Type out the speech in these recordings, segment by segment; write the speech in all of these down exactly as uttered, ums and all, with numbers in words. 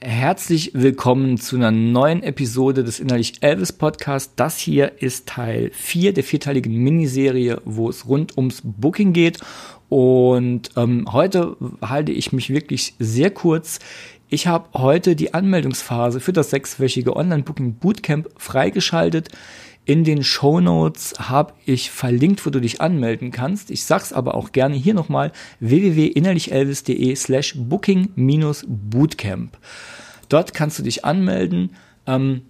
Herzlich willkommen zu einer neuen Episode des Innerlich Elvis Podcast. Das hier ist Teil vier der vierteiligen Miniserie, wo es rund ums Booking geht. Und ähm, heute halte ich mich wirklich sehr kurz. Ich habe heute die Anmeldungsphase für das sechswöchige Online-Booking-Bootcamp freigeschaltet. In den Shownotes habe ich verlinkt, wo du dich anmelden kannst. Ich sag's aber auch gerne hier nochmal: www.innerlichelvis.de slash booking-bootcamp. Dort kannst du dich anmelden. Ähm,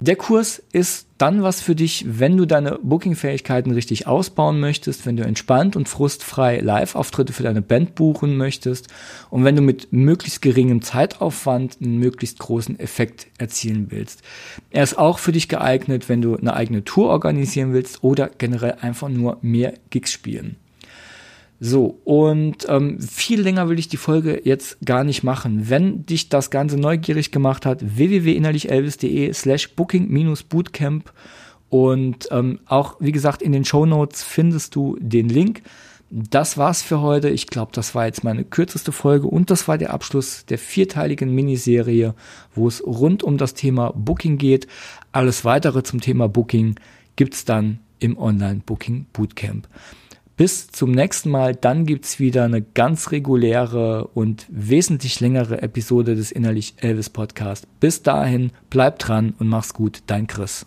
der Kurs ist dann was für dich, wenn du deine Booking-Fähigkeiten richtig ausbauen möchtest, wenn du entspannt und frustfrei Live-Auftritte für deine Band buchen möchtest und wenn du mit möglichst geringem Zeitaufwand einen möglichst großen Effekt erzielen willst. Er ist auch für dich geeignet, wenn du eine eigene Tour organisieren willst oder generell einfach nur mehr Gigs spielen. So, und ähm, viel länger will ich die Folge jetzt gar nicht machen. Wenn dich das Ganze neugierig gemacht hat, www.innerlichelvis.de slash booking-bootcamp und ähm, auch, wie gesagt, in den Shownotes findest du den Link. Das war's für heute. Ich glaube, das war jetzt meine kürzeste Folge und das war der Abschluss der vierteiligen Miniserie, wo es rund um das Thema Booking geht. Alles Weitere zum Thema Booking gibt's dann im Online-Booking-Bootcamp. Bis zum nächsten Mal, dann gibt es wieder eine ganz reguläre und wesentlich längere Episode des Innerlich Elvis Podcast. Bis dahin, bleib dran und mach's gut, dein Chris.